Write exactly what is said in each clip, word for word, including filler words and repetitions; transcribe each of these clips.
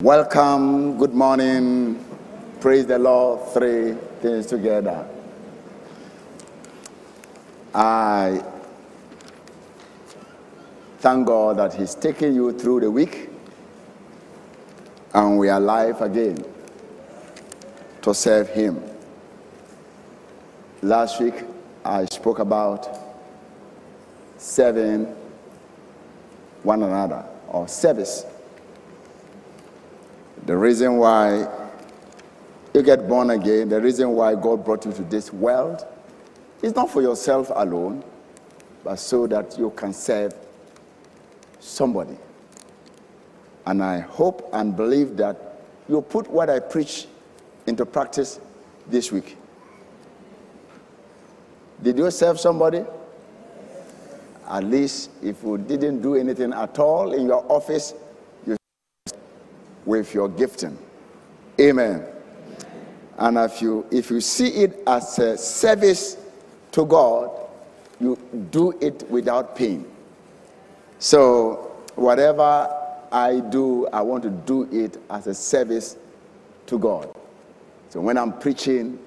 Welcome, good morning, praise the Lord, three things together. I thank God that He's taking you through the week and we are alive again to serve Him. Last week I spoke about serving one another or service. The reason why you get born again, the reason why God brought you to this world, is not for yourself alone, but so that you can serve somebody. And I hope and believe that you put what I preach into practice this week. Did you serve somebody? At least if you didn't do anything at all in your office, with your gifting. Amen. And if you if you see it as a service to God, you do it without pain. So whatever I do, I want to do it as a service to God. So when I'm preaching,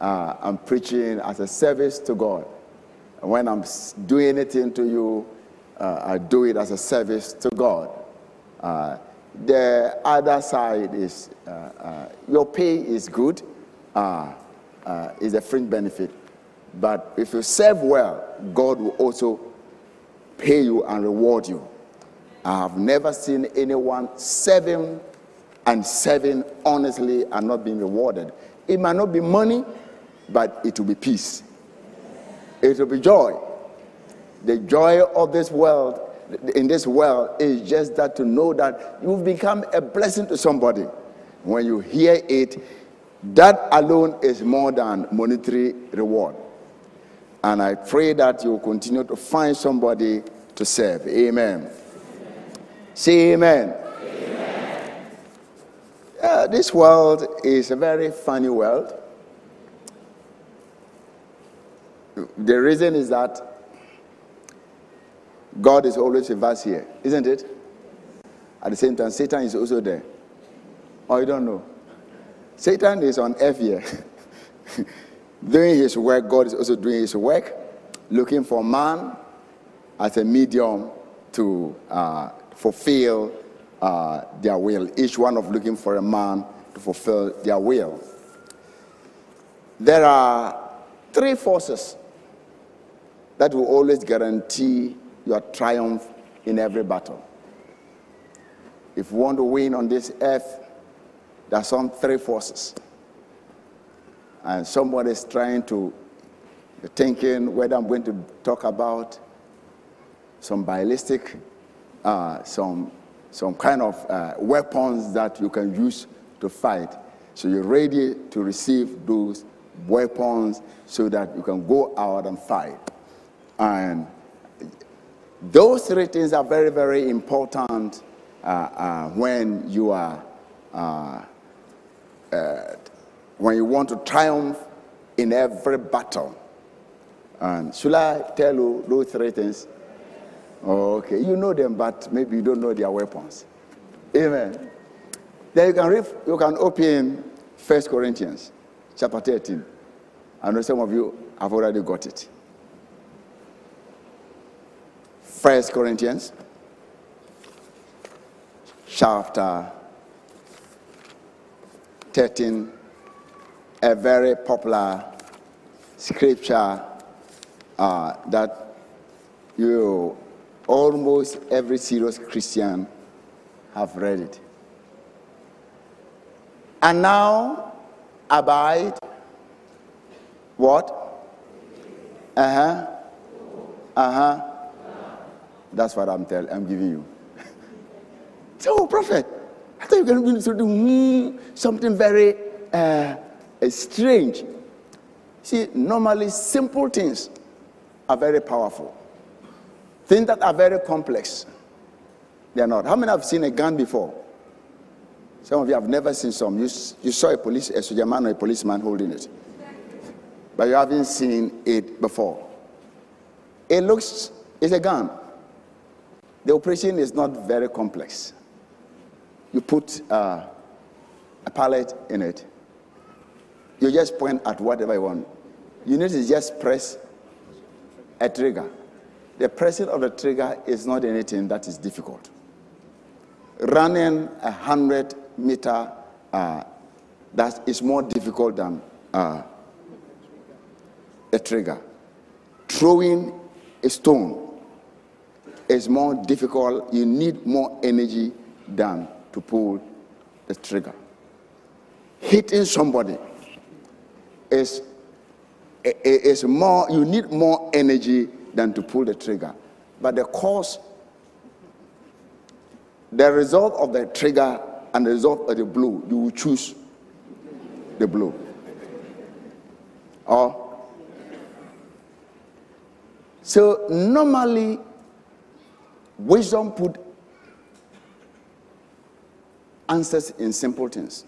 uh, I'm preaching as a service to God. And when I'm doing anything to you, uh, I do it as a service to God. Uh, The other side is uh, uh, your pay is good, uh, uh, is a fringe benefit. But if you serve well, God will also pay you and reward you. I have never seen anyone serving and serving honestly and not being rewarded. It might not be money, but it will be peace. It will be joy. The joy of this world in this world is just that, to know that you've become a blessing to somebody. When you hear it, that alone is more than monetary reward. And I pray that you continue to find somebody to serve. Amen. Amen. Say amen. Amen. Uh, this world is a very funny world. The reason is that God is always with us here, isn't it? At the same time, Satan is also there. Oh, you don't know. Satan is on earth here. Doing his work, God is also doing his work, looking for man as a medium to uh, fulfill uh, their will. Each one of looking for a man to fulfill their will. There are three forces that will always guarantee your triumph in every battle. If you want to win on this earth, there are some three forces. And somebody's trying to, thinking whether I'm going to talk about some ballistic, uh, some, some kind of uh, weapons that you can use to fight. So you're ready to receive those weapons so that you can go out and fight. And those three things are very, very important uh, uh, when you are, uh, uh, when you want to triumph in every battle. And should I tell you those three things? Oh, okay, you know them, but maybe you don't know their weapons. Amen. Then you can read, you can open First Corinthians chapter thirteen. I know some of you have already got it. First Corinthians chapter thirteen, a very popular scripture uh, that you almost every serious Christian have read it. And now abide what? Uh-huh. Uh-huh. That's what I'm telling I'm giving you. So, prophet, I thought you were going to do something very uh, strange. See, normally simple things are very powerful. Things that are very complex, they are not. How many have seen a gun before? Some of you have never seen some. You, you saw a police, a soldier man or a policeman holding it. But you haven't seen it before. It looks, it's a gun. The operation is not very complex. You put uh, a pallet in it. You just point at whatever you want. You need to just press a trigger. The pressing of the trigger is not anything that is difficult. Running a hundred meter, uh, that is more difficult than uh, a trigger. Throwing a stone is more difficult. You need more energy than to pull the trigger. Hitting somebody is, is more, you need more energy than to pull the trigger. But the cause, the result of the trigger and the result of the blow, you will choose the blow. Or, so normally, wisdom put answers in simple things.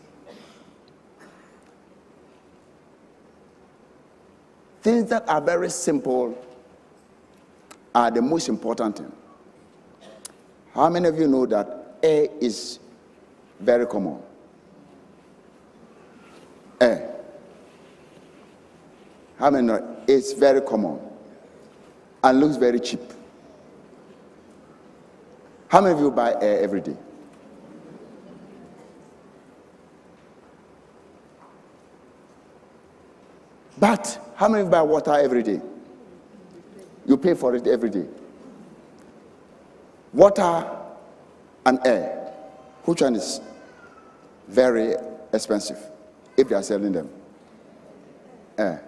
Things that are very simple are the most important thing. How many of you know that air is very common? Air. How many know it's very common and looks very cheap? How many of you buy air every day? But how many of you buy water every day? You pay for it every day. Water and air, which one is very expensive if they are selling them? Air.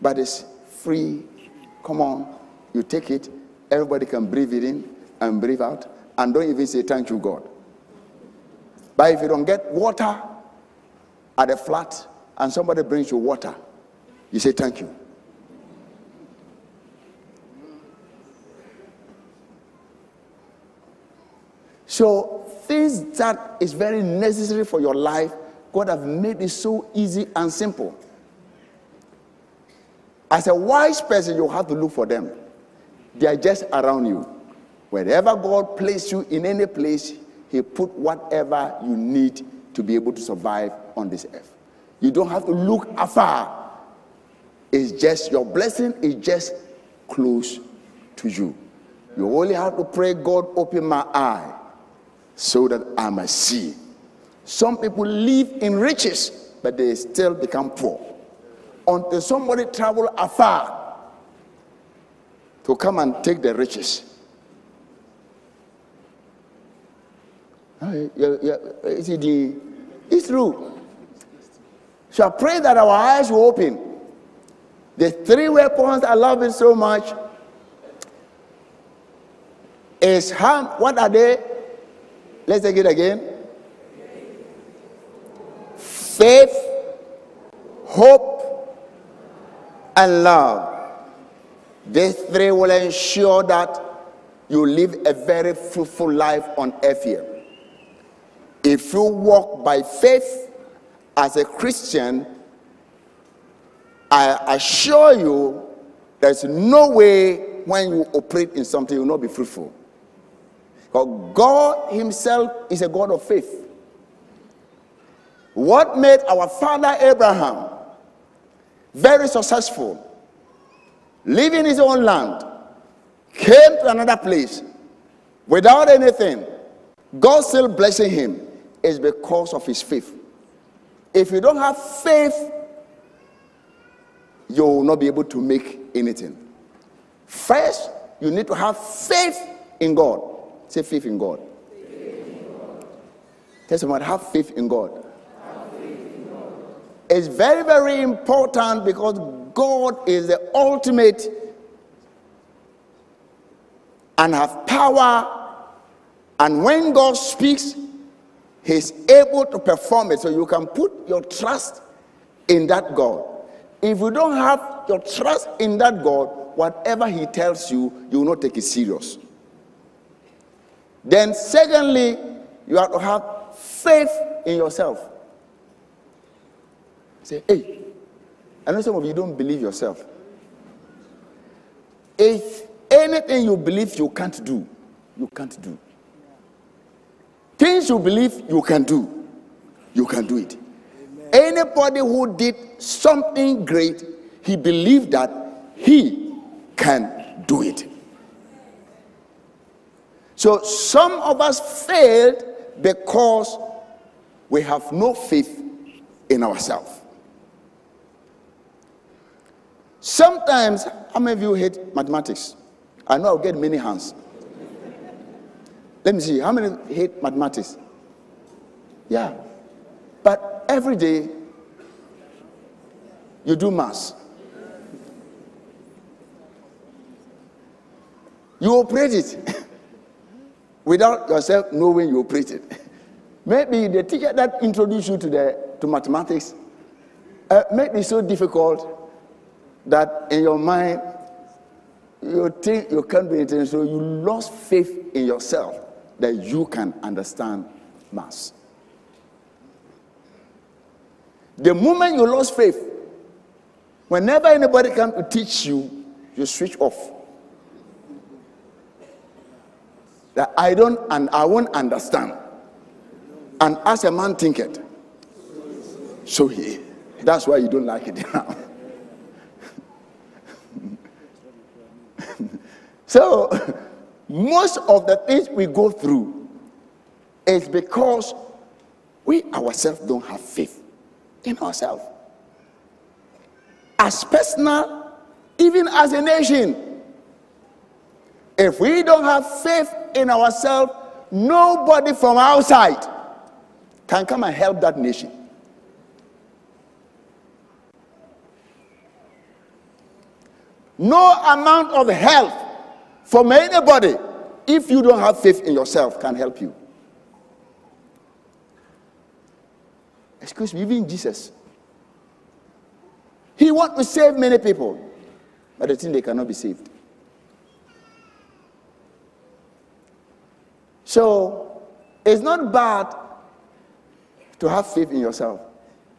But it's free. Come on, you take it. Everybody can breathe it in and breathe out. And don't even say thank you, God. But if you don't get water at a flat and somebody brings you water, you say thank you. So things that is very necessary for your life, God have made it so easy and simple. As a wise person, you have to look for them. They are just around you. Wherever God placed you in any place, he put whatever you need to be able to survive on this earth. You don't have to look afar. It's just, your blessing is just close to you. You only have to pray, God, open my eye so that I might see. Some people live in riches, but they still become poor. Until somebody travel afar to come and take the riches. It's true. So I pray that our eyes will open. The three weapons I love it so much is harm. What are they? Let's take it again. Faith, hope, and love. These three will ensure that you live a very fruitful life on earth here. If you walk by faith as a Christian, I assure you There's no way when you operate in something you will not be fruitful. Because God himself is a God of faith. What made our father Abraham very successful, leaving his own land, came to another place without anything, God still blessing him, is because of his faith. If you don't have faith, you will not be able to make anything. First, you need to have faith in God. Say faith in God. Faith in God. Tell someone, have faith in God. Have faith in God. It's very, very important, because God is the ultimate and have power. And when God speaks, he's able to perform it. So you can put your trust in that God. If you don't have your trust in that God, whatever he tells you, you will not take it serious. Then secondly, you have to have faith in yourself. Say, hey, I know some of you don't believe yourself. If anything you believe you can't do, you can't do. Things you believe you can do, you can do it. Anybody who did something great, he believed that he can do it. So some of us failed because we have no faith in ourselves. Sometimes, how many of you hate mathematics? I know I'll get many hands. Let me see, how many hate mathematics? Yeah. But every day you do mass. You operate it without yourself knowing you operate it. Maybe the teacher that introduced you to the to mathematics uh, made it so difficult that in your mind you think you can't do anything, so you lost faith in yourself that you can understand mass. The moment you lost faith, whenever anybody comes to teach you, you switch off. That I don't and I won't understand. And as a man thinketh, so he. That's why you don't like it now. So, most of the things we go through is because we ourselves don't have faith in ourselves, as personal, even as a nation. If we don't have faith in ourselves, nobody from outside can come and help that nation. No amount of help from anybody, if you don't have faith in yourself, can help you. Excuse me, even Jesus. He wants to save many people, but the thing, they cannot be saved. So, it's not bad to have faith in yourself.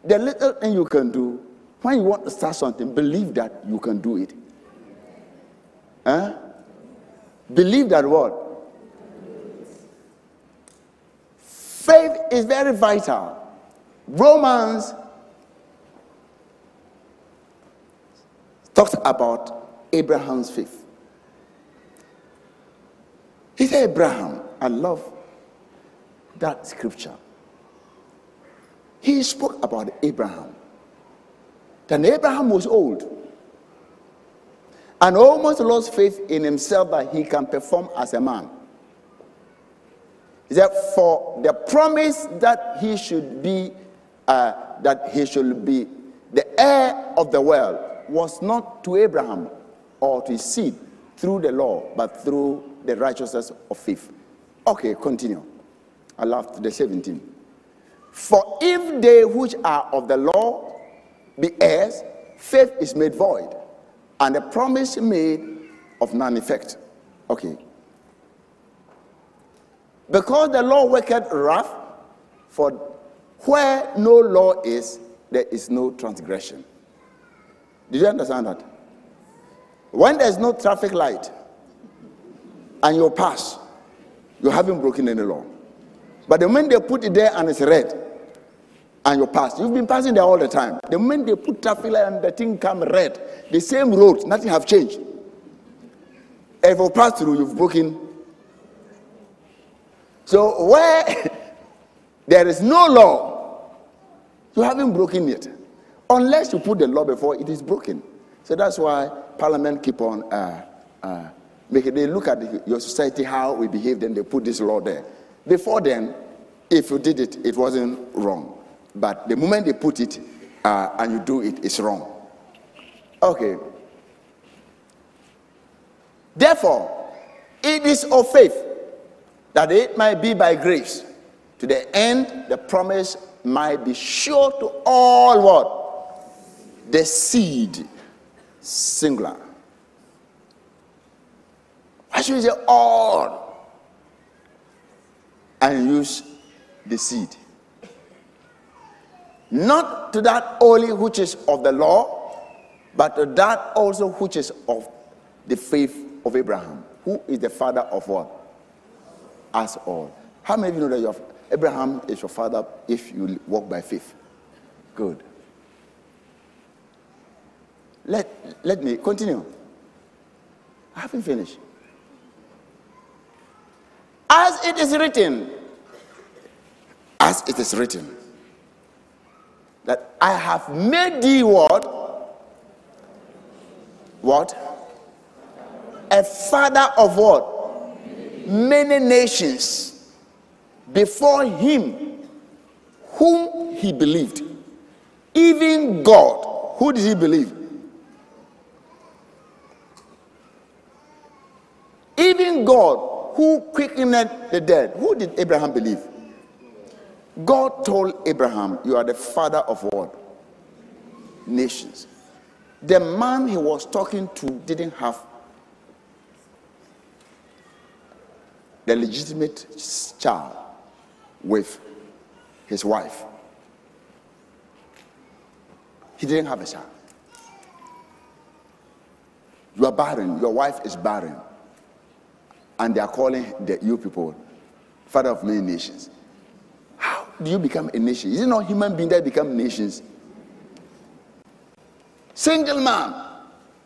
The little thing you can do, when you want to start something, believe that you can do it. Huh? Believe that what? Faith is very vital. Romans talks about Abraham's faith. He said, Abraham, I love that scripture. He spoke about Abraham. Then Abraham was old and almost lost faith in himself that he can perform as a man. He said, for the promise that he should be Uh, that he should be the heir of the world was not to Abraham or to his seed through the law, but through the righteousness of faith. Okay, continue. I love the seventeen. For if they which are of the law be heirs, faith is made void, and the promise made of none effect. Okay. Because the law worketh wrath, for where no law is, there is no transgression. Did you understand that? When there's no traffic light and you pass, you haven't broken any law. But the moment they put it there and it's red and you pass, you've been passing there all the time. The moment they put traffic light and the thing come red, the same road, nothing have changed. If you pass through, you've broken. So where there is no law, you haven't broken it. Unless you put the law before it is broken. So that's why Parliament keep on uh, uh, making, they look at the, your society, how we behave, then they put this law there. Before then, if you did it, it wasn't wrong. But the moment they put it uh, and you do it, it's wrong. Okay. Therefore, it is of faith that it might be by grace, to the end the promise might be sure to all what? The seed. Singular. I should say all and use the seed. Not to that only which is of the law, but to that also which is of the faith of Abraham, who is the father of what? Us all. How many of you know that you have, Abraham is your father if you walk by faith? Good. Let, let me continue. I haven't finished. As it is written, as it is written, that I have made thee what? What? A father of what? Many nations before him whom he believed. Even God. Who did he believe? Even God, who quickened the dead. Who did Abraham believe? God told Abraham, you are the father of what? Nations. The man he was talking to didn't have the legitimate child with his wife. He didn't have a child. You are barren. Your wife is barren. And they are calling the, you people father of many nations. How do you become a nation? Is it not human beings that become nations? Single man.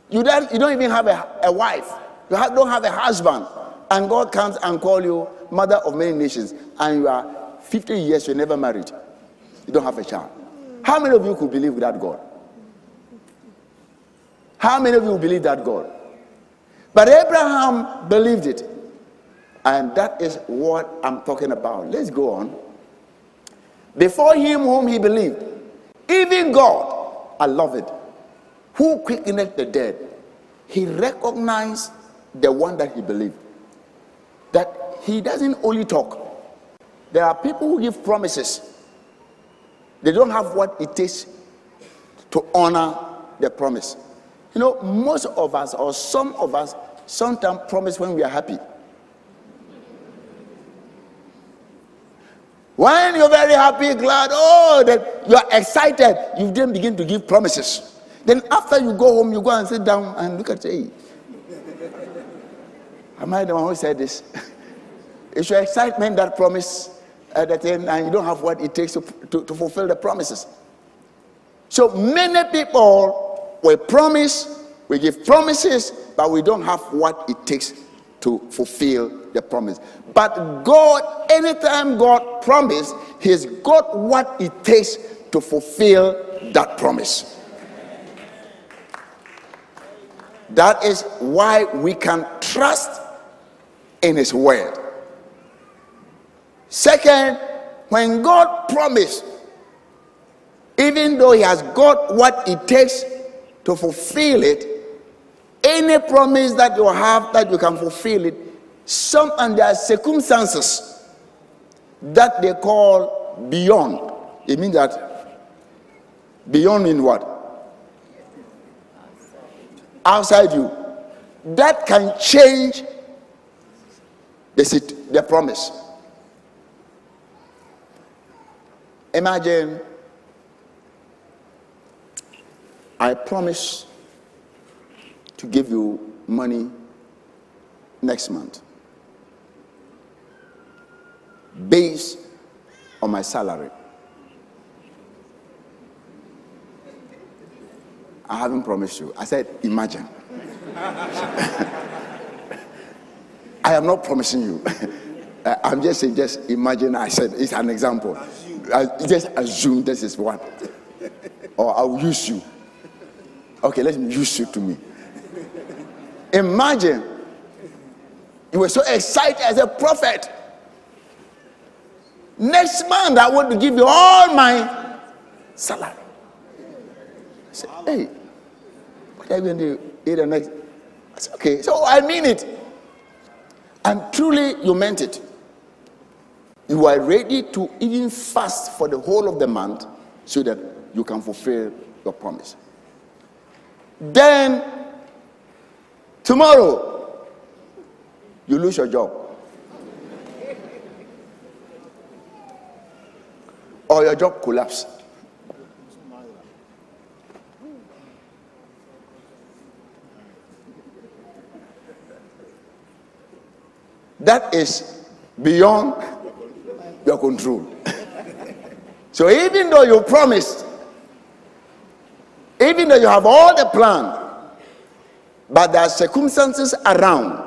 You don't, you don't even have a, a wife. You have, don't have a husband. And God comes and calls you mother of many nations. And you are fifty years, you're never married. You don't have a child. How many of you could believe without God? How many of you believe that God? But Abraham believed it. And that is what I'm talking about. Let's go on. Before him whom he believed, even God, I love it, who quickened the dead, he recognized the one that he believed. That he doesn't only talk. There are people who give promises. They don't have what it takes to honor their promise. You know, most of us or some of us sometimes promise when we are happy. When you're very happy, glad, oh, that you are excited, you then begin to give promises. Then after you go home, you go and sit down and look at, hey, am I the one who said this? It's your excitement that promise at the end, and you don't have what it takes to, to, to fulfill the promises. So many people will promise, we give promises, but we don't have what it takes to fulfill the promise. But God, anytime God promised, he's got what it takes to fulfill that promise. That is why we can trust in his word. Second, when God promised, even though he has got what it takes to fulfill it, any promise that you have that you can fulfill it, some and there are circumstances that they call beyond. It means that beyond in what? Outside you. That can change the, the promise. Imagine I promise to give you money next month based on my salary. I haven't promised you. I said, imagine. I am not promising you. I'm just saying, just imagine. I said, it's an example. I just assume this is one. Or I'll use you. Okay, let me use you to me. Imagine. You were so excited as a prophet. Next month, I want to give you all my salary. I said, hey, what are you going to do the next? I said, okay, so I mean it. And truly, you meant it. You are ready to even fast for the whole of the month so that you can fulfill your promise. Then, tomorrow, you lose your job. Or your job collapses. That is beyond your control. So even though you promised, even though you have all the plan, but there are circumstances around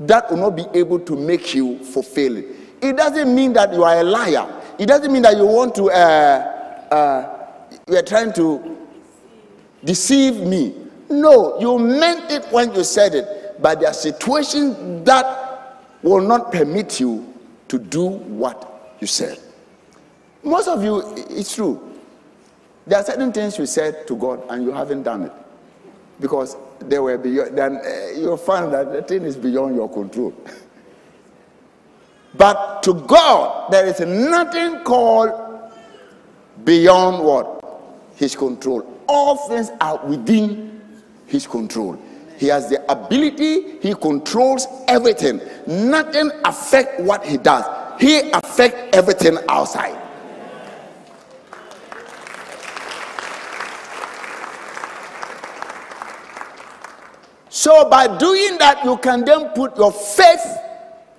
that will not be able to make you fulfill it. It doesn't mean that you are a liar. It doesn't mean that you want to, uh, uh, you are trying to deceive me. No, you meant it when you said it, but there are situations that will not permit you to do what you said. Most of you, it's true. There are certain things you said to God and you haven't done it because they were beyond. Then you'll find that the thing is beyond your control. But to God, there is nothing called beyond what? His control. All things are within His control. He has the ability. He controls everything. Nothing affects what he does. He affects everything outside. So by doing that, you can then put your faith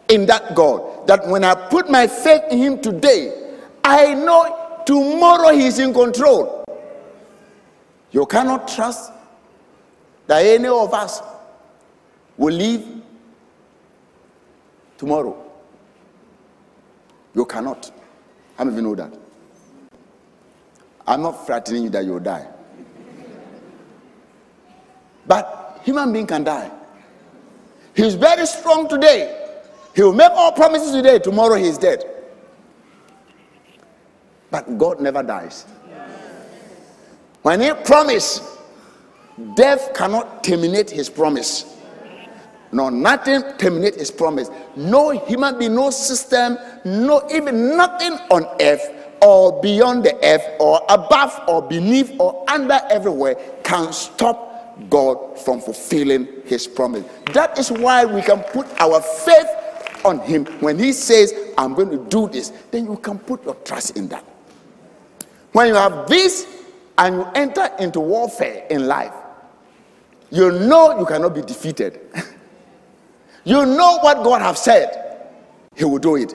in that God. That when I put my faith in him today, I know tomorrow he is in control. You cannot trust that any of us will leave tomorrow. You cannot. How many of you know that? I'm not threatening you that you'll die. But human being can die. He's very strong today. He'll make all promises today. Tomorrow he's dead. But God never dies. When he promised, death cannot terminate his promise. No, nothing terminates his promise. No human being, no system, no even nothing on earth or beyond the earth or above or beneath or under everywhere can stop God from fulfilling his promise. That is why we can put our faith on him. When he says, I'm going to do this, then you can put your trust in that. When you have this and you enter into warfare in life, you know you cannot be defeated. You know what God has said, he will do it.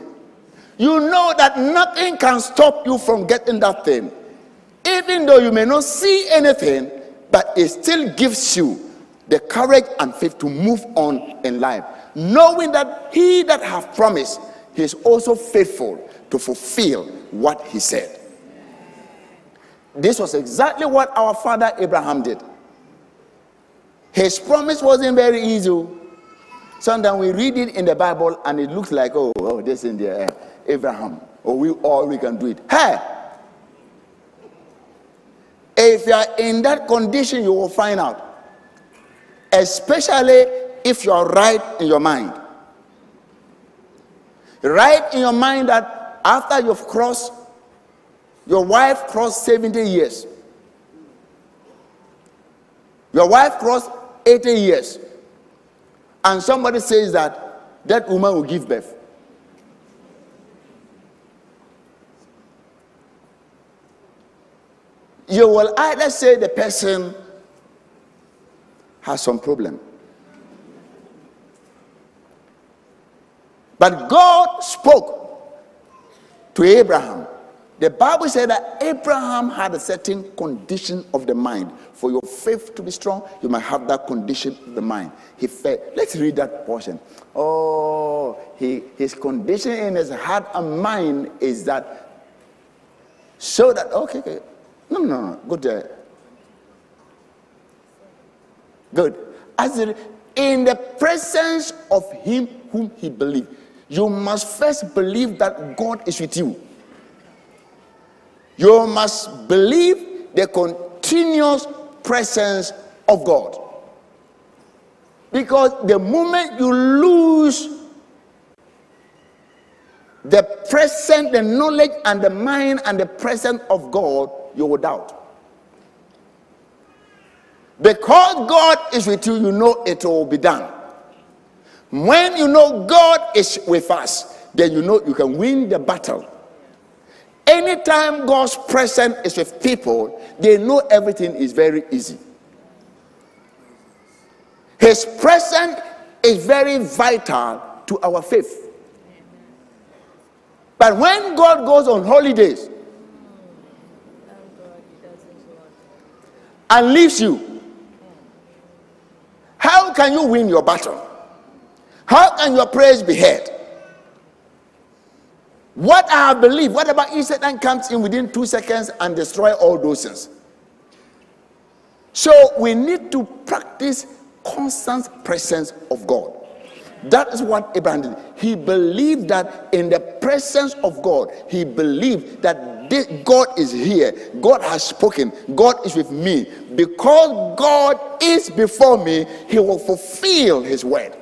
You know that nothing can stop you from getting that thing. Even though you may not see anything, but it still gives you the courage and faith to move on in life. Knowing that he that has promised, he is also faithful to fulfill what he said. This was exactly what our father Abraham did. His promise wasn't very easy. Sometimes we read it in the Bible and it looks like, oh, oh this in the uh, Abraham. Or oh, we all we can do it. Hey! If you are in that condition, you will find out. Especially if you are right in your mind. Right in your mind that after you've crossed, your wife crossed seventy years. Your wife crossed eighty years. And somebody says that that woman will give birth. You will either say the person has some problem. But God spoke to Abraham. The Bible said that Abraham had a certain condition of the mind. For your faith to be strong, you must have that condition of the mind. He failed. Let's read that portion. Oh, he, his condition in his heart and mind is that, so that, okay, okay. No, no, no, go there. Good. As in the presence of him whom he believed. You must first believe that God is with you. You must believe the continuous presence of God. Because the moment you lose the present, the knowledge and the mind and the presence of God, you will doubt. Because God is with you, you know it will be done. When you know God is with us, then you know you can win the battle. Anytime God's presence is with people, they know everything is very easy. His presence is very vital to our faith. But when God goes on holidays and leaves you, how can you win your battle? How can your prayers be heard? What I believe, what about if Satan comes in within two seconds and destroy all those things? So we need to practice constant presence of God. That is what Abraham did. He believed that in the presence of God, he believed that this God is here. God has spoken. God is with me. Because God is before me, he will fulfill his word.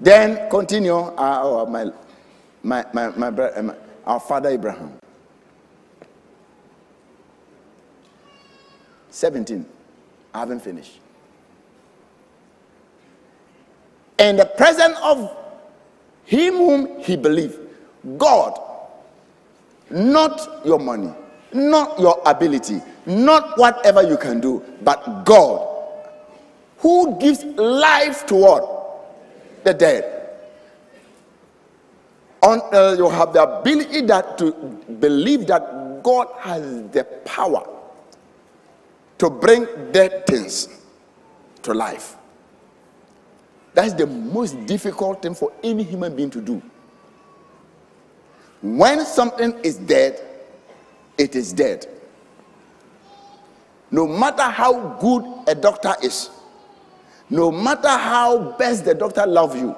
Then continue, uh, oh, my, my, my, my, brother, my, our father Abraham. seventeen, I haven't finished. In the presence of him whom he believed, God, not your money, not your ability, not whatever you can do, but God, who gives life to what? The dead. Until you have the ability that to believe that God has the power to bring dead things to life. That's the most difficult thing for any human being to do. When something is dead, it is dead. No matter how good a doctor is, no matter how best the doctor loves you,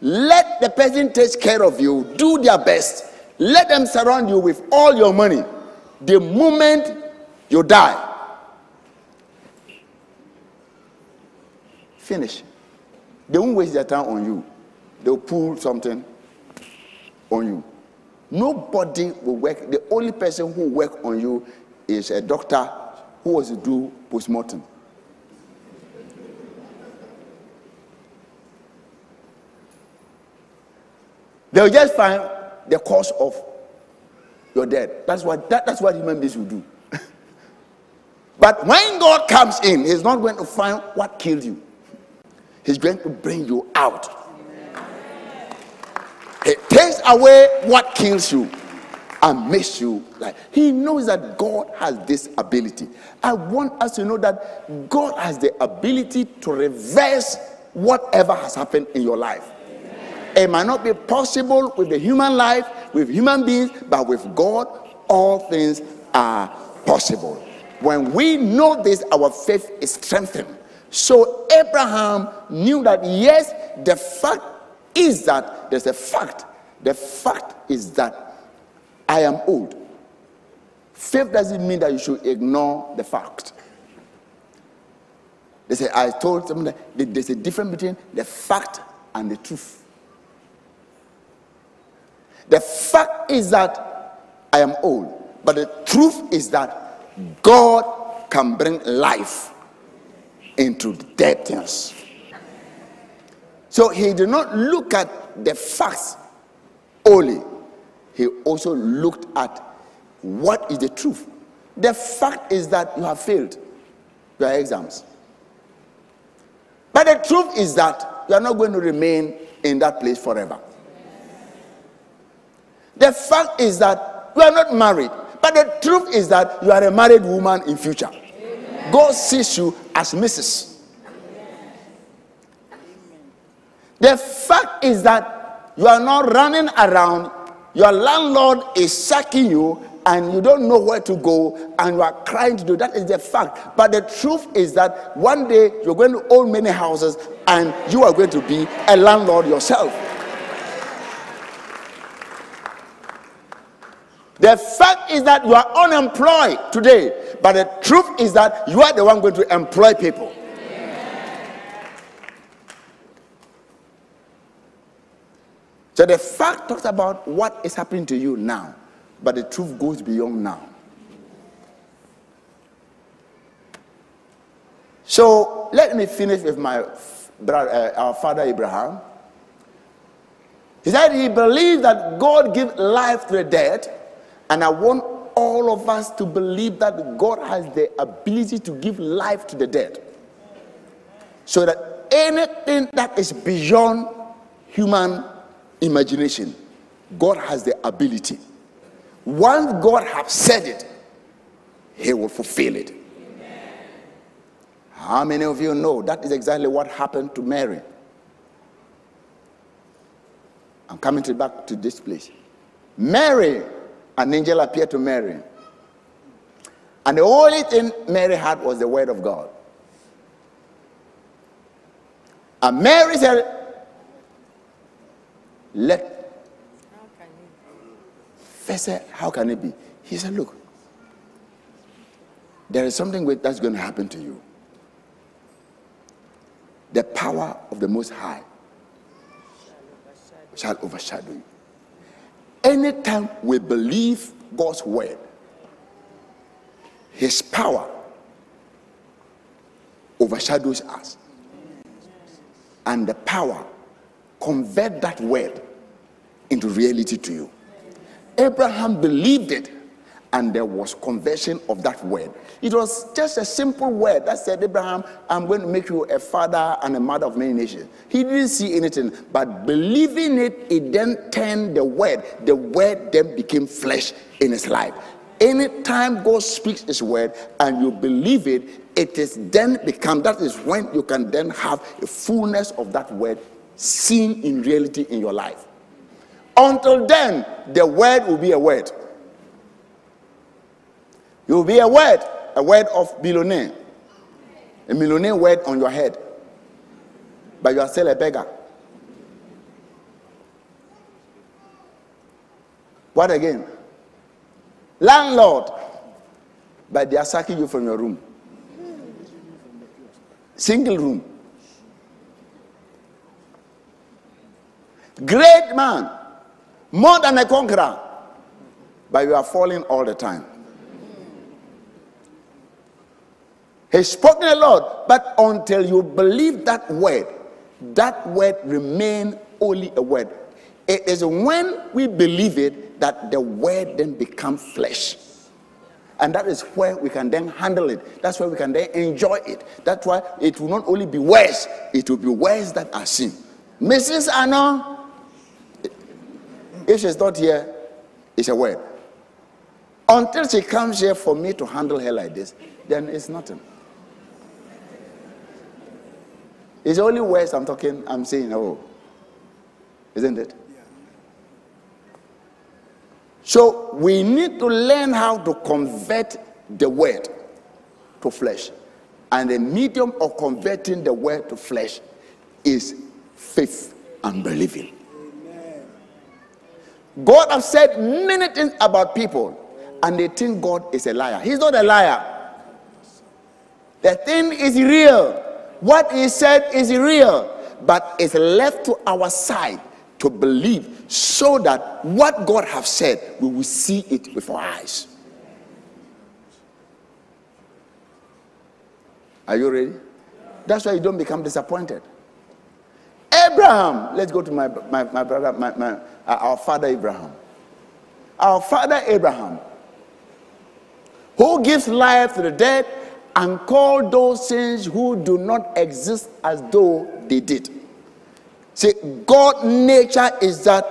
let the person take care of you, do their best, let them surround you with all your money. The moment you die, finish. They won't waste their time on you. They'll pull something on you. Nobody will work. The only person who works on you is a doctor who was to do postmortem. They'll just find the cause of your death. That's what, that, that's what human beings will do. But when God comes in, he's not going to find what killed you. He's going to bring you out. He takes away what kills you and makes you like. He knows that God has this ability. I want us to know that God has the ability to reverse whatever has happened in your life. It might not be possible with the human life, with human beings, but with God, all things are possible. When we know this, our faith is strengthened. So Abraham knew that, yes, the fact is that, there's a fact. The fact is that I am old. Faith doesn't mean that you should ignore the fact. They say, I told someone that there's a difference between the fact and the truth. The fact is that I am old, but the truth is that God can bring life into dead things. So he did not look at the facts only. He also looked at what is the truth. The fact is that you have failed your exams. But the truth is that you are not going to remain in that place forever. The fact is that you are not married. But the truth is that you are a married woman in future. Amen. God sees you as Missus Amen. The fact is that you are not running around. Your landlord is sucking you and you don't know where to go and you are crying to do. That is the fact. But the truth is that one day you're going to own many houses and you are going to be a landlord yourself. The fact is that you are unemployed today, but the truth is that you are the one going to employ people. Amen. So the fact talks about what is happening to you now, but the truth goes beyond now. So let me finish with my brother, uh, our father Abraham. He said he believed that God gives life to the dead. And I want all of us to believe that God has the ability to give life to the dead. So that anything that is beyond human imagination, God has the ability. Once God has said it, he will fulfill it. Amen. How many of you know that is exactly what happened to Mary? I'm coming to back to this place. Mary. An angel appeared to Mary. And the only thing Mary had was the word of God. And Mary said, Let. How can it be? First said, how can it be? He said, look, there is something that's going to happen to you. The power of the Most High shall overshadow you. Anytime we believe God's word, his power overshadows us. And the power convert that word into reality to you. Abraham believed it, and there was conversion of that word. It was just a simple word that said, Abraham, I'm going to make you a father and a mother of many nations. He didn't see anything, but believing it, it then turned the word. The word then became flesh in his life. Anytime God speaks his word and you believe it, it is then become, that is when you can then have a fullness of that word seen in reality in your life. Until then, the word will be a word. You will be a word, a word of millionaire. A millionaire word on your head. But you are still a beggar. What again? Landlord. But they are sucking you from your room. Single room. Great man. More than a conqueror. But you are falling all the time. He spoke the Lord, but until you believe that word, that word remains only a word. It is when we believe it that the word then becomes flesh. And that is where we can then handle it. That's where we can then enjoy it. That's why it will not only be words, it will be words that are seen. Missus Anna, if she's not here, it's a word. Until she comes here for me to handle her like this, then it's nothing. It's only words I'm talking, I'm saying, oh. Isn't it? Yeah. So we need to learn how to convert the word to flesh. And the medium of converting the word to flesh is faith and believing. Amen. God has said many things about people, and they think God is a liar. He's not a liar. The thing is real. What he said is real, but it's left to our side to believe so that what God has said, we will see it with our eyes. Are you ready? That's why you don't become disappointed. Abraham, let's go to my, my, my brother, my, my, uh, our father Abraham. Our father Abraham who gives life to the dead and call those things who do not exist as though they did. See, God's nature is that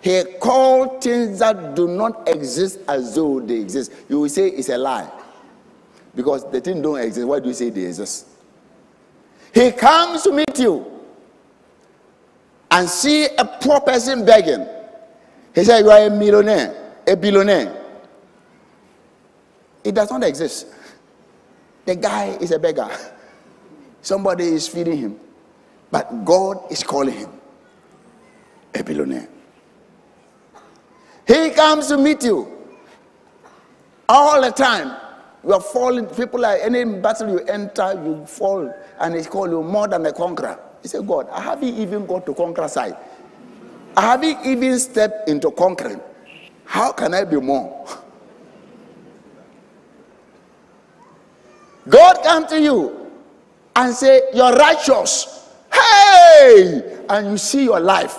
He called things that do not exist as though they exist. You will say it's a lie, because the thing don't exist. Why do you say they exist? He comes to meet you and see a poor person begging. He said, "You are a millionaire, a billionaire." It does not exist. The guy is a beggar. Somebody is feeding him, but God is calling him a billionaire. He comes to meet you all the time. You are falling. People are, any battle you enter, you fall, and they call you more than a conqueror. You say, God, I haven't even got to conquer side. I haven't even stepped into conquering. How can I be more? God comes to you and say, you're righteous. Hey! And you see your life.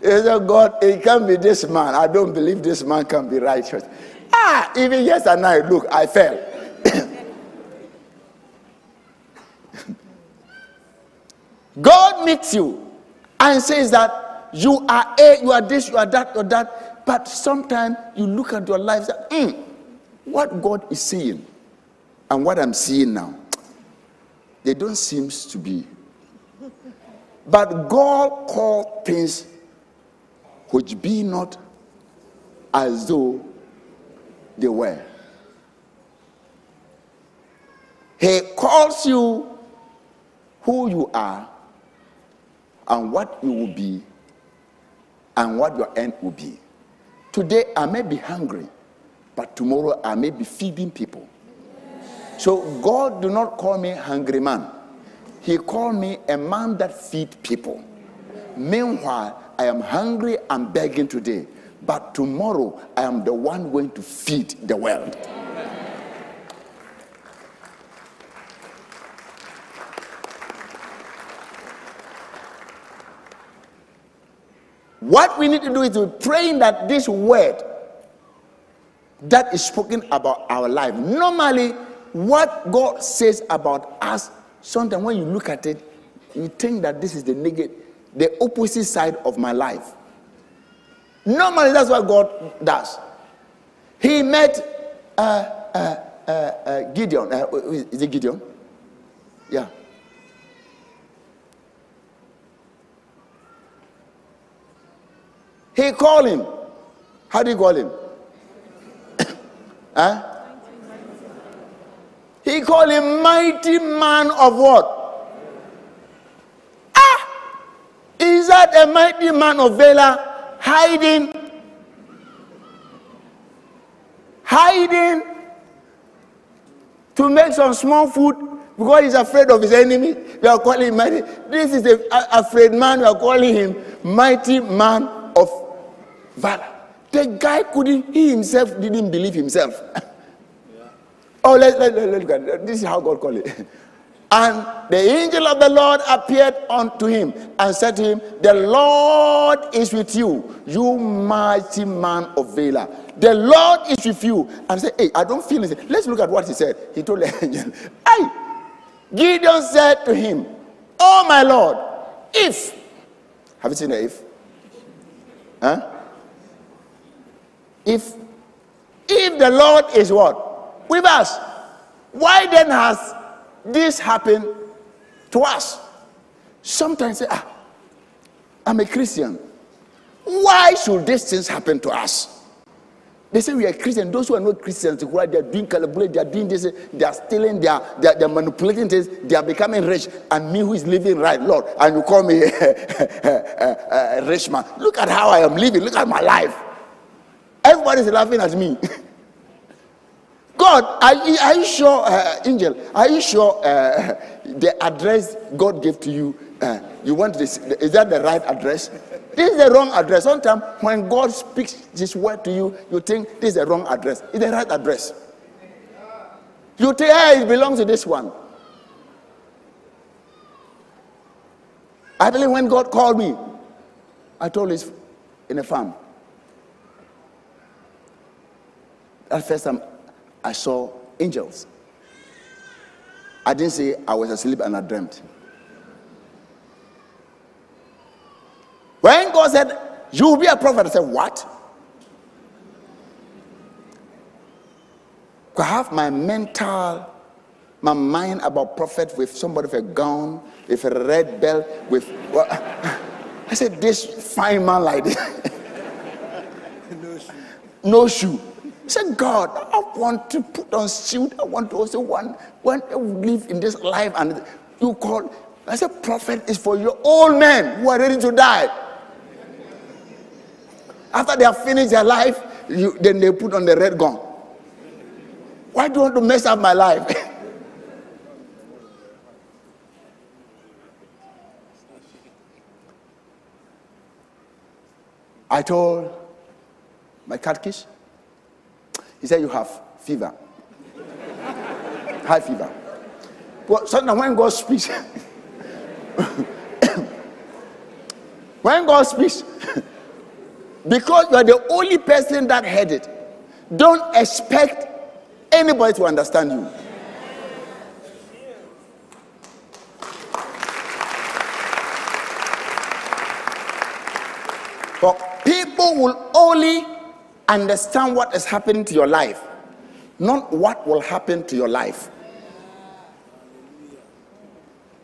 He said, God, it can't be this man. I don't believe this man can be righteous. Ah, even yesterday night, look, I fell. God meets you and says that you are A, you are this, you are that, you are that. But sometimes you look at your life and say, mm, what God is saying and what I'm seeing now, they don't seem to be. But God called things which be not as though they were. He calls you who you are and what you will be and what your end will be. Today I may be hungry, but tomorrow I may be feeding people. So God do not call me hungry man. He called me a man that feeds people. Meanwhile, I am hungry and begging today, but tomorrow I am the one going to feed the world. Amen. What we need to do is to be praying that this word that is spoken about our life. Normally, what God says about us, sometimes when you look at it, you think that this is the negative, the opposite side of my life. Normally, that's what God does. He met uh, uh, uh, uh, Gideon. Uh, is it Gideon? Yeah. He called him. How do you call him? Huh? He called him mighty man of what? Is that a mighty man of valor hiding? Hiding to make some small food because he's afraid of his enemy. We are calling him mighty. This is the afraid man. We are calling him mighty man of valor. The guy couldn't, he himself didn't believe himself. Yeah. Oh, let, let, let, look at it. This is how God called it. And the angel of the Lord appeared unto him and said to him, the Lord is with you, you mighty man of valor. The Lord is with you. And I said, hey, I don't feel it. Let's look at what he said. He told the angel, hey, Gideon said to him, oh my Lord, if, have you seen the if? Huh? If, if the Lord is what? With us. Why then has this happened to us? Sometimes say, ah, I'm a Christian. Why should these things happen to us? They say we are Christians. Those who are not Christians, they are doing calculate, they are doing this, they are stealing, they are, they are, they are manipulating things, they are becoming rich. And me who is living right, Lord, and you call me a rich man. Look at how I am living. Look at my life. Everybody is laughing at me. God, are you, are you sure, uh, angel, are you sure uh, the address God gave to you, uh, you want this, is that the right address? This is the wrong address. Sometimes when God speaks this word to you, you think this is the wrong address. It's the right address. You think, hey, it belongs to this one. I believe when God called me, I told him in a farm. That first time I saw angels. I didn't say I was asleep and I dreamt. When God said, you will be a prophet, I said, what? I have my mental, my mind about prophet with somebody with a gown, with a red belt, with... Well, I said, this fine man like this. No shoe. No shoe. I said, God, I want to put on suit. I want to also want, want to live in this life. And you call... I said, prophet is for your old men who are ready to die. After they have finished their life, you, then they put on the red gown. Why do you want to mess up my life? I told my catechist, he said, you have fever. High fever. Well, sometimes when God speaks, when God speaks, because you are the only person that heard it, don't expect anybody to understand you. But people will only understand what has happened to your life, not what will happen to your life.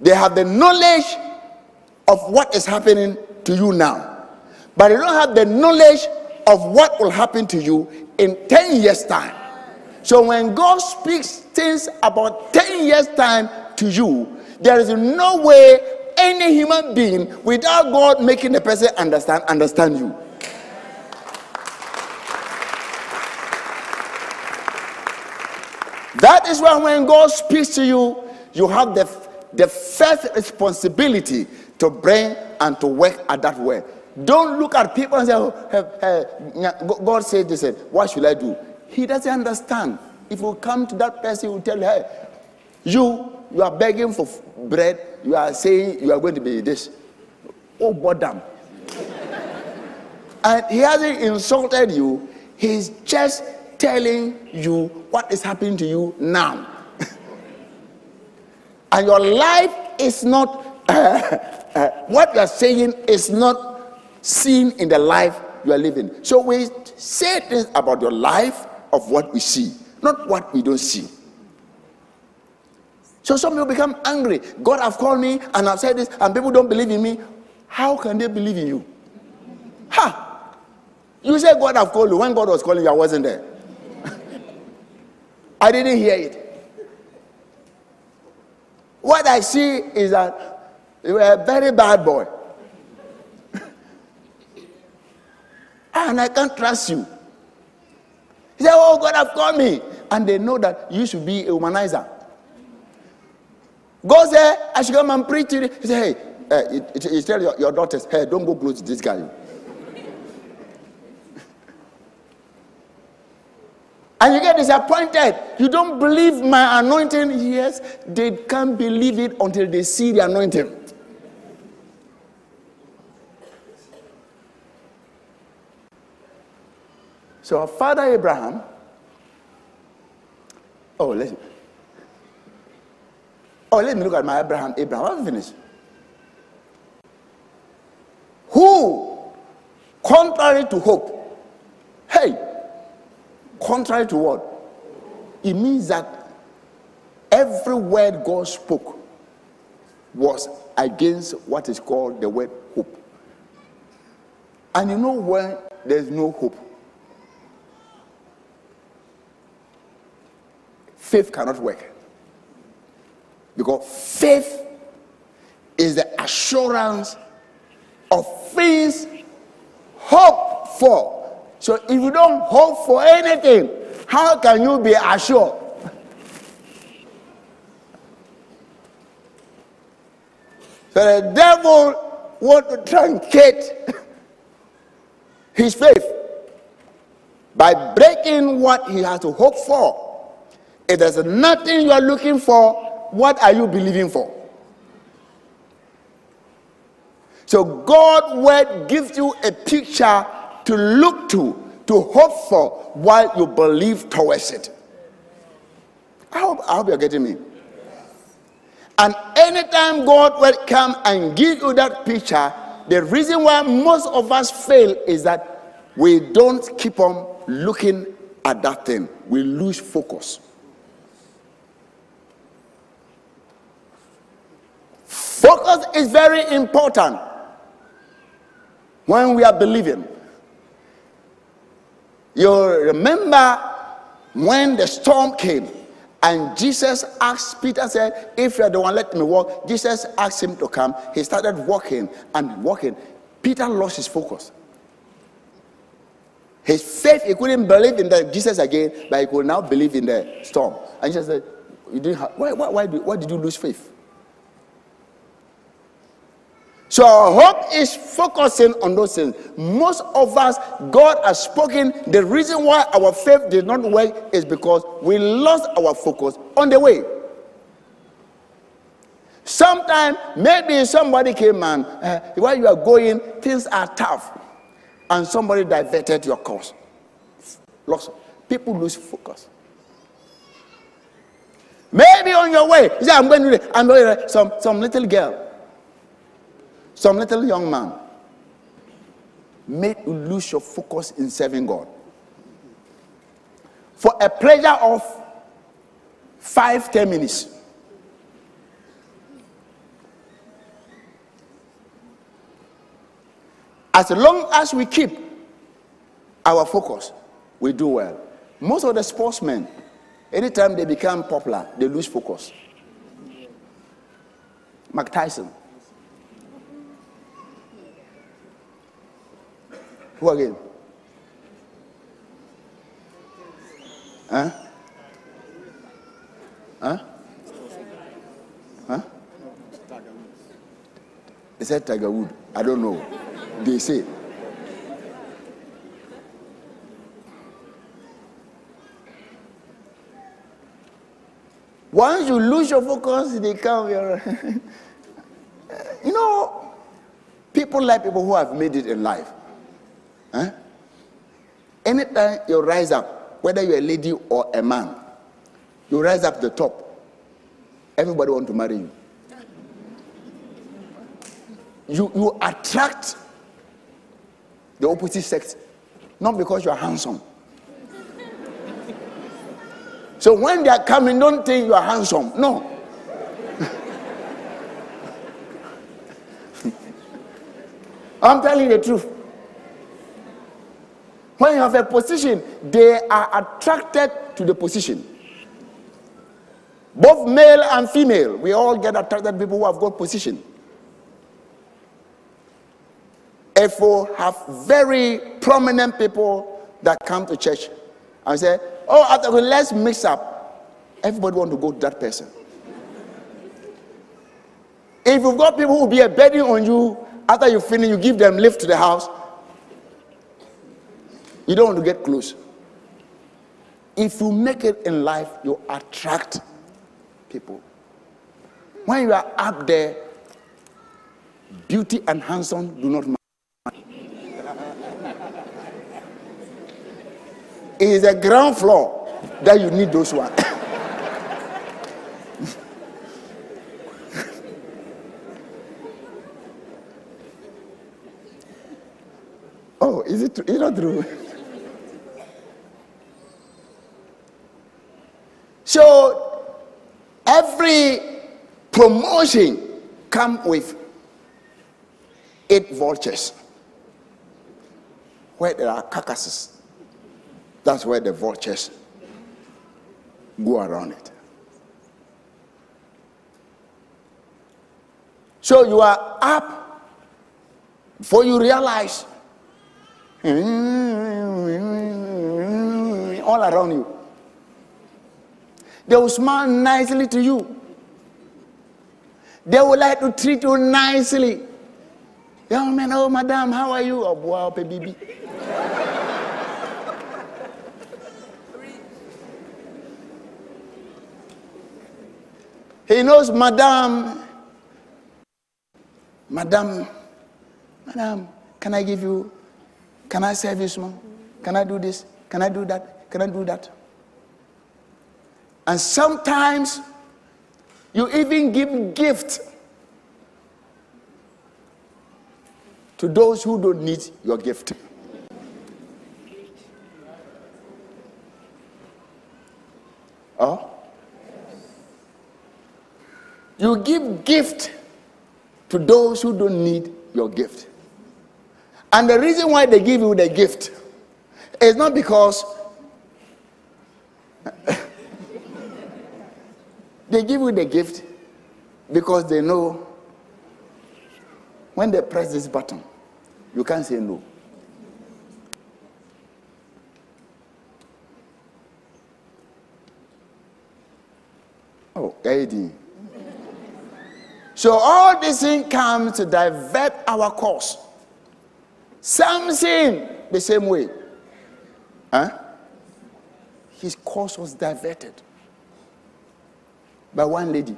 They have the knowledge of what is happening to you now, but they don't have the knowledge of what will happen to you in ten years' time. So when God speaks things about ten years' time to you, there is no way any human being without God making the person understand, understand you. That is why when God speaks to you, you have the, the first responsibility to bring and to work at that word. Don't look at people and say, oh, hey, hey, God said this, what should I do? He doesn't understand. If you come to that person, he will tell her, you, you are begging for bread, you are saying you are going to be this. Oh, bother. And he hasn't insulted you. He's just telling you what is happening to you now. And your life is not, uh, uh, what you are saying is not seen in the life you are living. So we say things about your life, of what we see, not what we don't see. So some people become angry. God have called me and I've said this and people don't believe in me. How can they believe in you? Ha! You say God have called you. When God was calling you, I wasn't there. I didn't hear it. What I see is that you were a very bad boy. And I can't trust you. He said, oh, God have called me. And they know that you should be a womanizer. God said, I should come and preach to you. He said, hey, uh, you, you tell your, your daughters, hey, don't go close to this guy. And you get disappointed. You don't believe my anointing. Yes, they can't believe it until they see the anointing. So our father Abraham, oh, let me, oh, let me look at my Abraham, Abraham, I haven't finished. Who, contrary to hope, hey, contrary to what? It means that every word God spoke was against what is called the word hope. And you know when there's no hope? Faith cannot work. Because faith is the assurance of things hoped for. So if you don't hope for anything, how can you be assured? So the devil wants to truncate his faith by breaking what he has to hope for. If there's nothing you are looking for, what are you believing for? So God's word gives you a picture to look to to hope for while you believe towards it. I hope, I hope you're getting me. And anytime God will come and give you that picture, the reason why most of us fail is that we don't keep on looking at that thing. We lose focus. Focus is very important when we are believing. You remember when the storm came and Jesus asked Peter, said, if you are the one, let me walk. Jesus asked him to come. He started walking and walking. Peter lost his focus. His faith, he couldn't believe in the Jesus again, but he could now believe in the storm. And Jesus said, you didn't have, why, why, why, why did you lose faith? So our hope is focusing on those things. Most of us, God has spoken. The reason why our faith did not work is because we lost our focus on the way. Sometimes, maybe somebody came and uh, while you are going, things are tough. And somebody diverted your course. Lost. People lose focus. Maybe on your way, you say, I'm going to, I'm going to some, some little girl. Some little young man made you lose your focus in serving God. For a pleasure of five, ten minutes. As long as we keep our focus, we do well. Most of the sportsmen, anytime they become popular, they lose focus. Mike Tyson. Who again? Huh? Huh? Huh? They said Tiger Woods. I don't know. They say. Once you lose your focus, they come here. You know, people like people who have made it in life. Huh? Anytime you rise up, whether you're a lady or a man, you rise up to the top. Everybody wants to marry you. You, you attract the opposite sex, not because you're handsome. So when they are coming, don't think you are handsome. No. I'm telling you the truth. When you have a position, they are attracted to the position. Both male and female, we all get attracted to people who have got position. If we have very prominent people that come to church and say, oh, let's mix up. Everybody wants to go to that person. If you've got people who will be a burden on you, after you finish, you give them lift to the house. You don't want to get close. If you make it in life, you attract people. When you are up there, beauty and handsome do not matter. It is a ground floor that you need those ones. Oh, is it true? Is it not true? So, every promotion comes with eight vultures. Where there are carcasses, that's where the vultures go around it. So you are up before you realize all around you. They will smile nicely to you. They will like to treat you nicely. Young man, oh, madam, how are you? Oh, wow, baby. He knows, madam, madam, madam, can I give you, can I serve you, ma'am? Can I do this? Can I do that? Can I do that? And sometimes you even give gift to those who don't need your gift. Oh? You give gift to those who don't need your gift. And the reason why they give you the gift is not because they give you the gift because they know when they press this button, you can't say no. Oh, A D. So all this thing comes to divert our course. Samson, the same way. Huh? His course was diverted by one lady.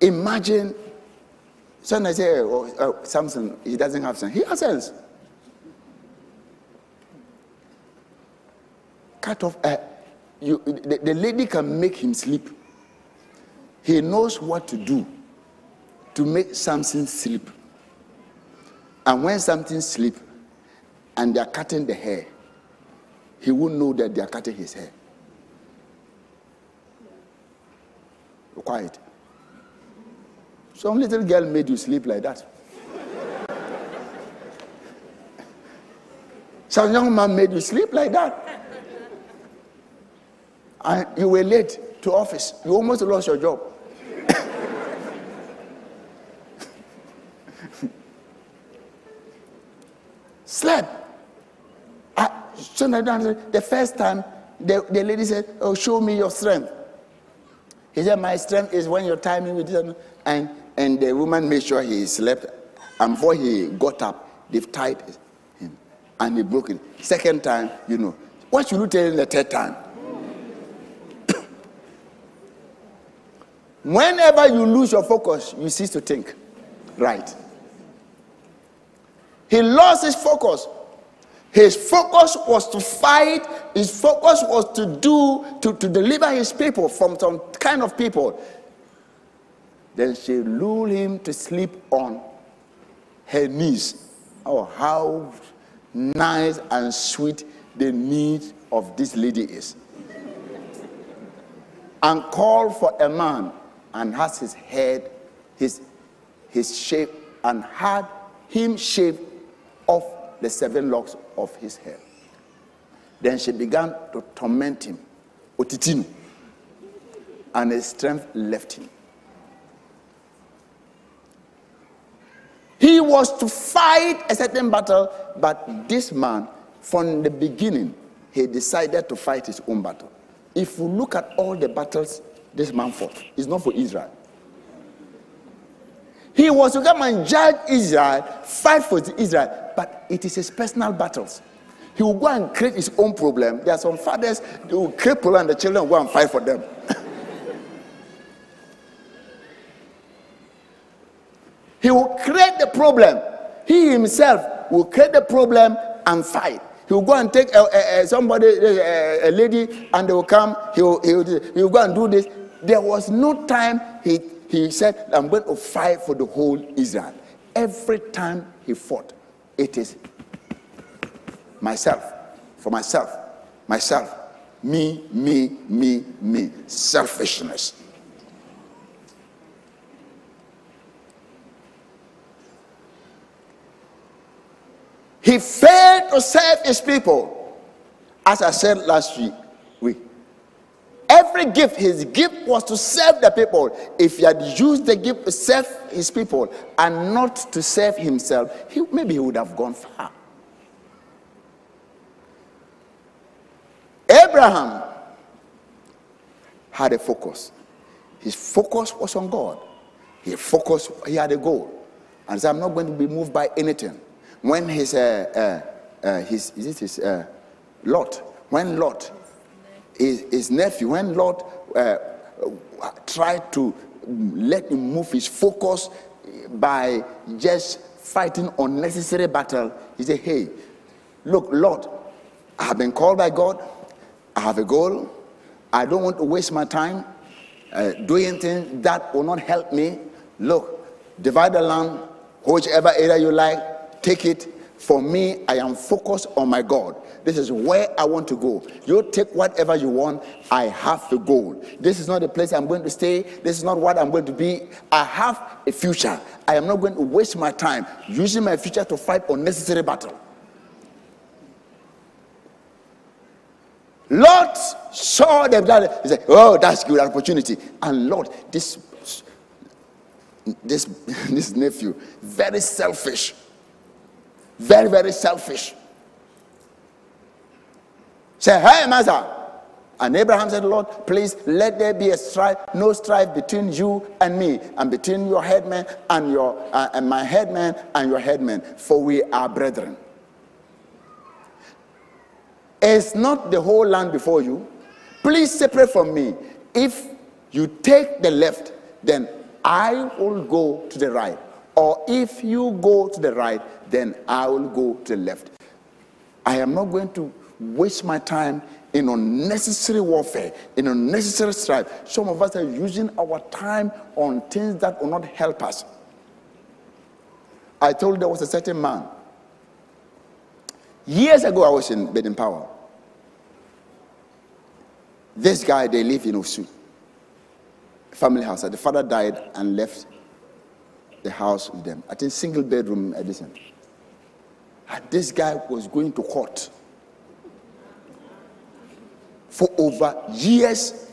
Imagine, sometimes say, oh, oh, Samson, he doesn't have sense. He has sense. Cut off, uh, you, the, the lady can make him sleep. He knows what to do to make Samson sleep. And when Samson sleeps and they are cutting the hair, he won't know that they are cutting his hair. Quiet. Some little girl made you sleep like that. Some young man made you sleep like that. And you were late to office. You almost lost your job. Slept. I, the first time, the, the lady said, oh, show me your strength. He said, my strength is when you're timing with them. And, and the woman made sure he slept. And before he got up, they've tied him. And he broke it. Second time, you know. What should you tell him the third time? Whenever you lose your focus, you cease to think. Right. He lost his focus. His focus was to fight. His focus was to do, to, to deliver his people from some kind of people. Then she lured him to sleep on her knees. Oh, how nice and sweet the need of this lady is. And called for a man and has his head, his, his shape, and had him shave off the seven locks of his hair. Then she began to torment him, Otitinu, and his strength left him. He was to fight a certain battle, but this man, from the beginning, he decided to fight his own battle. If you look at all the battles this man fought, it's not for Israel. He was to come and judge Israel, fight for Israel, but it is his personal battles. He will go and create his own problem. There are some fathers who will create problems and the children will go and fight for them. He will create the problem. He himself will create the problem and fight. He will go and take a, a, a somebody, a, a lady, and they will come. He will, he, will, he will go and do this. There was no time he He said, I'm going to fight for the whole Israel. Every time he fought, it is myself, for myself, myself, me, me, me, me. Selfishness. He failed to serve his people. As I said last week, every gift, his gift was to serve the people. If he had used the gift to serve his people and not to serve himself, he, maybe he would have gone far. Abraham had a focus. His focus was on God. He focused, he had a goal. And said, I'm not going to be moved by anything. When his, uh, uh, uh, his is it his, uh, Lot, when Lot, His, his nephew, when Lord uh, tried to let him move his focus by just fighting unnecessary battle. He said, hey, look, Lord, I have been called by God. I have a goal. I don't want to waste my time uh, doing things that will not help me. Look, divide the land, whichever area you like, take it. For me, I am focused on my God. This is where I want to go. You take whatever you want. I have the goal. This is not the place I'm going to stay. This is not what I'm going to be. I have a future. I am not going to waste my time using my future to fight unnecessary battle. Lot saw them. He said, oh, that's good opportunity. And Lord, this, this, this nephew, very selfish. Very, very selfish. Say, hey, master. And Abraham said, Lord, please let there be a strife, no strife between you and me, and between your headman and your uh, and my headman and your headman, for we are brethren. Is not the whole land before you? Please separate from me. If you take the left, then I will go to the right. Or if you go to the right, then I will go to the left. I am not going to waste my time in unnecessary warfare, in unnecessary strife. Some of us are using our time on things that will not help us. I told there was a certain man. Years ago, I was in Baden Powell. This guy, they live in Osu, family house. The father died and left the house with them. I think single bedroom edition. And this guy was going to court for over years.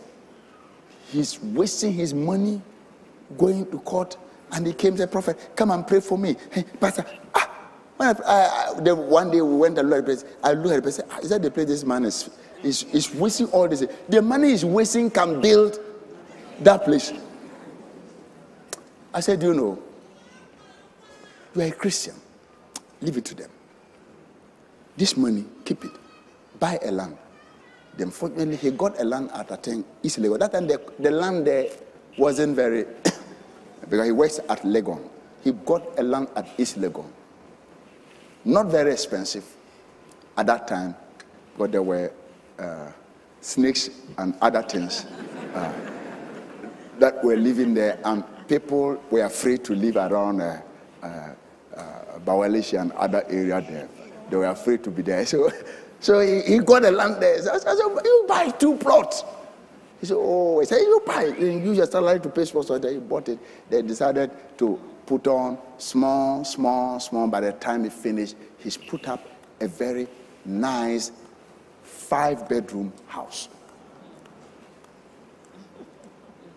He's wasting his money going to court, and he came to the prophet, come and pray for me. Hey, pastor, ah. When I, I, I, then one day we went and looked at the place. I looked at the place, ah, is that the place this man is, is, is wasting all this? The money is wasting can build that place. I said, do you know? You are a Christian. Leave it to them. This money, keep it. Buy a land. Then fortunately, he got a land at Ateng, East Legon. That time, the, the land there wasn't very... because he works at Legon. He got a land at East Legon. Not very expensive at that time, but there were uh, snakes and other things uh, that were living there, and people were afraid to live around uh, uh, Uh, Bawalishi and other area there. They were afraid to be there. So, so he, he got a land there. So I said, you buy two plots. He said, oh, he said, you buy it. You use your salary to pay sports. So he bought it. They decided to put on small, small, small. By the time he finished, he's put up a very nice five-bedroom house.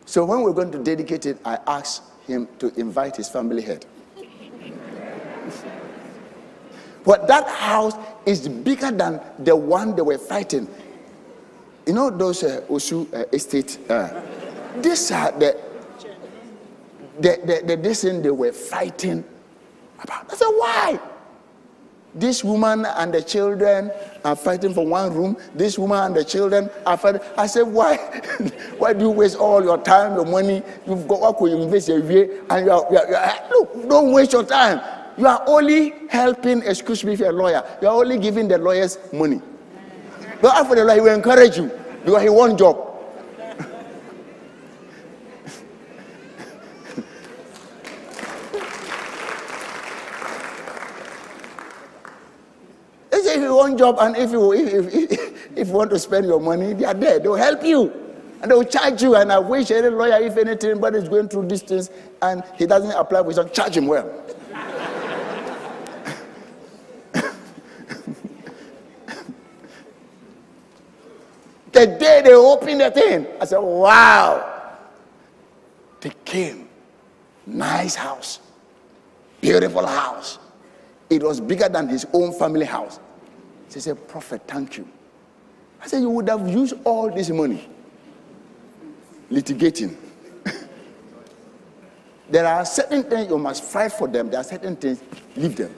So when we were going to dedicate it, I asked him to invite his family head. But that house is bigger than the one they were fighting. You know those uh, Osu uh, estate? Uh, these are the, the, the, the thing they were fighting about. I said, why? This woman and the children are fighting for one room. This woman and the children are fighting. I said, why? Why do you waste all your time, your money? You've got what could you invest your way? And you are, you are, you are, look, don't waste your time. You are only helping, excuse me if you're a lawyer, you are only giving the lawyers money. But after the lawyer, he will encourage you because he wants a job. They say if you want a job and if you, if, if, if you want to spend your money, they are there. They will help you. And they will charge you. And I wish any lawyer, if anything, but is going through distance and he doesn't apply, we should charge him well. The day they opened the thing, I said, wow. They came. Nice house. Beautiful house. It was bigger than his own family house. She said, prophet, thank you. I said, you would have used all this money litigating. There are certain things you must fight for them. There are certain things, leave them.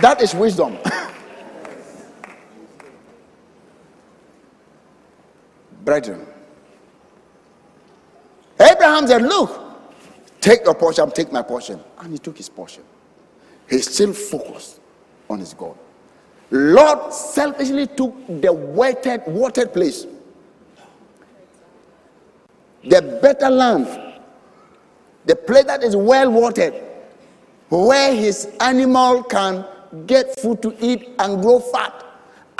That is wisdom. brethren. Abraham said, look, take your portion, take my portion. And he took his portion. He's still focused on his God. Lot selfishly took the watered, watered place, the better land, the place that is well watered, where his animal can get food to eat and grow fat,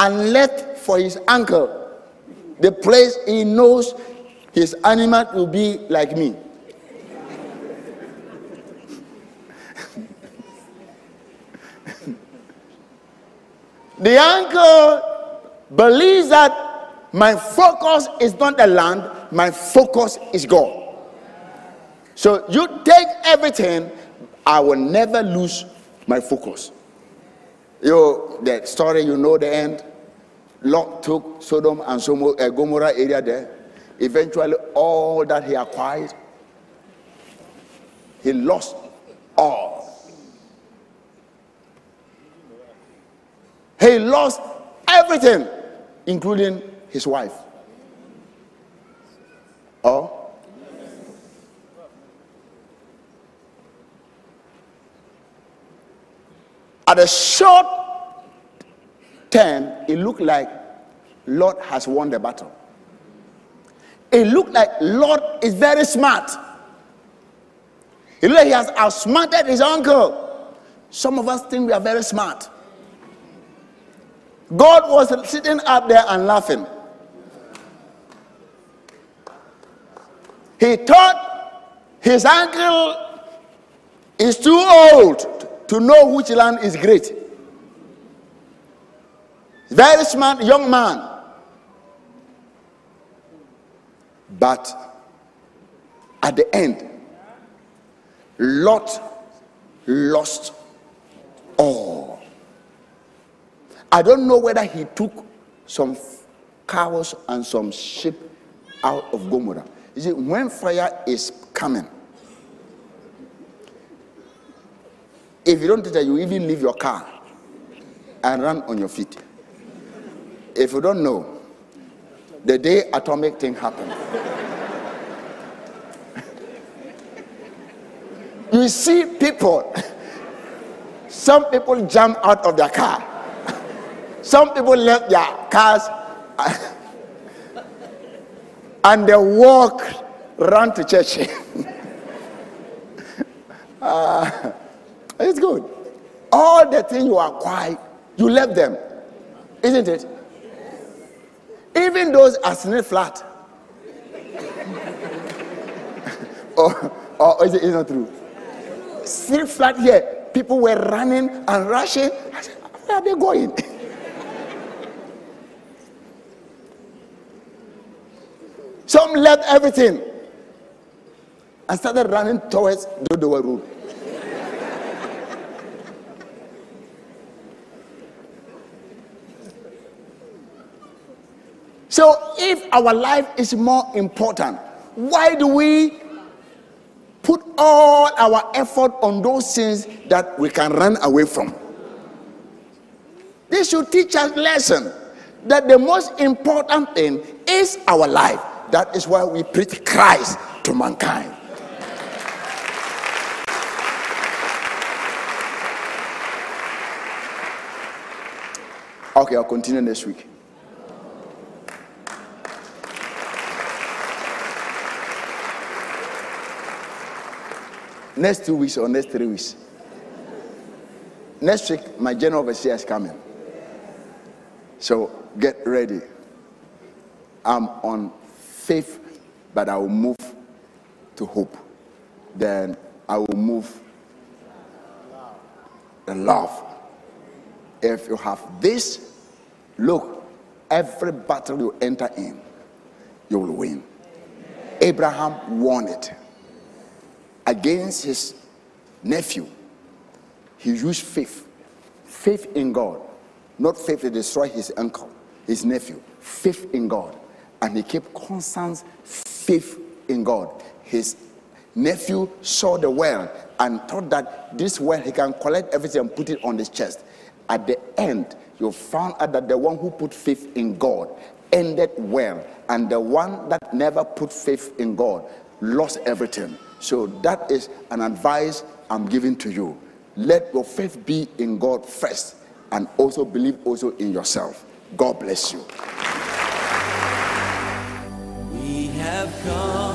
and left for his uncle the place he knows his animal will be like me. The uncle believes that my focus is not the land, my focus is God. So you take everything, I will never lose my focus. You, the story, you know the end. Lot took Sodom and Gomorrah area there. Eventually, all that he acquired, he lost all. He lost everything, including his wife. Oh? At a short term, it looked like Lot has won the battle. It looked like Lot is very smart. It looked like he has outsmarted his uncle. Some of us think we are very smart. God was sitting up there and laughing. He thought his uncle is too old to know which land is great. Very smart young man. But at the end, Lot lost all. I don't know whether he took some cows and some sheep out of Gomorrah. You see, when fire is coming, if you don't do that, you even leave your car and run on your feet. If you don't know, the day atomic thing happened. You see people, some people jump out of their car. Some people left their cars and they walk, run to church. uh, it's good. All the things you acquired, you left them. Isn't it? Even those are still flat. or, or is it is not true? Still flat here. People were running and rushing. I said, where are they going? Some left everything and started running towards Dodowa Road. So if our life is more important, why do we put all our effort on those things that we can run away from? This should teach us a lesson that the most important thing is our life. That is why we preach Christ to mankind. Okay, I'll continue next week. Next two weeks or next three weeks. Next week, my general overseer is coming. So get ready. I'm on faith, but I will move to hope. Then I will move to love. If you have this, look, every battle you enter in, you will win. Amen. Abraham won it against his nephew. He used faith, faith in God, not faith to destroy his uncle, his nephew, faith in God. And he kept constant faith in God. His nephew saw the well and thought that this well, he can collect everything and put it on his chest. At the end, you found out that the one who put faith in God ended well, and the one that never put faith in God lost everything. So that is an advice I'm giving to you. Let your faith be in God first, and also believe also in yourself. God bless you. We have come.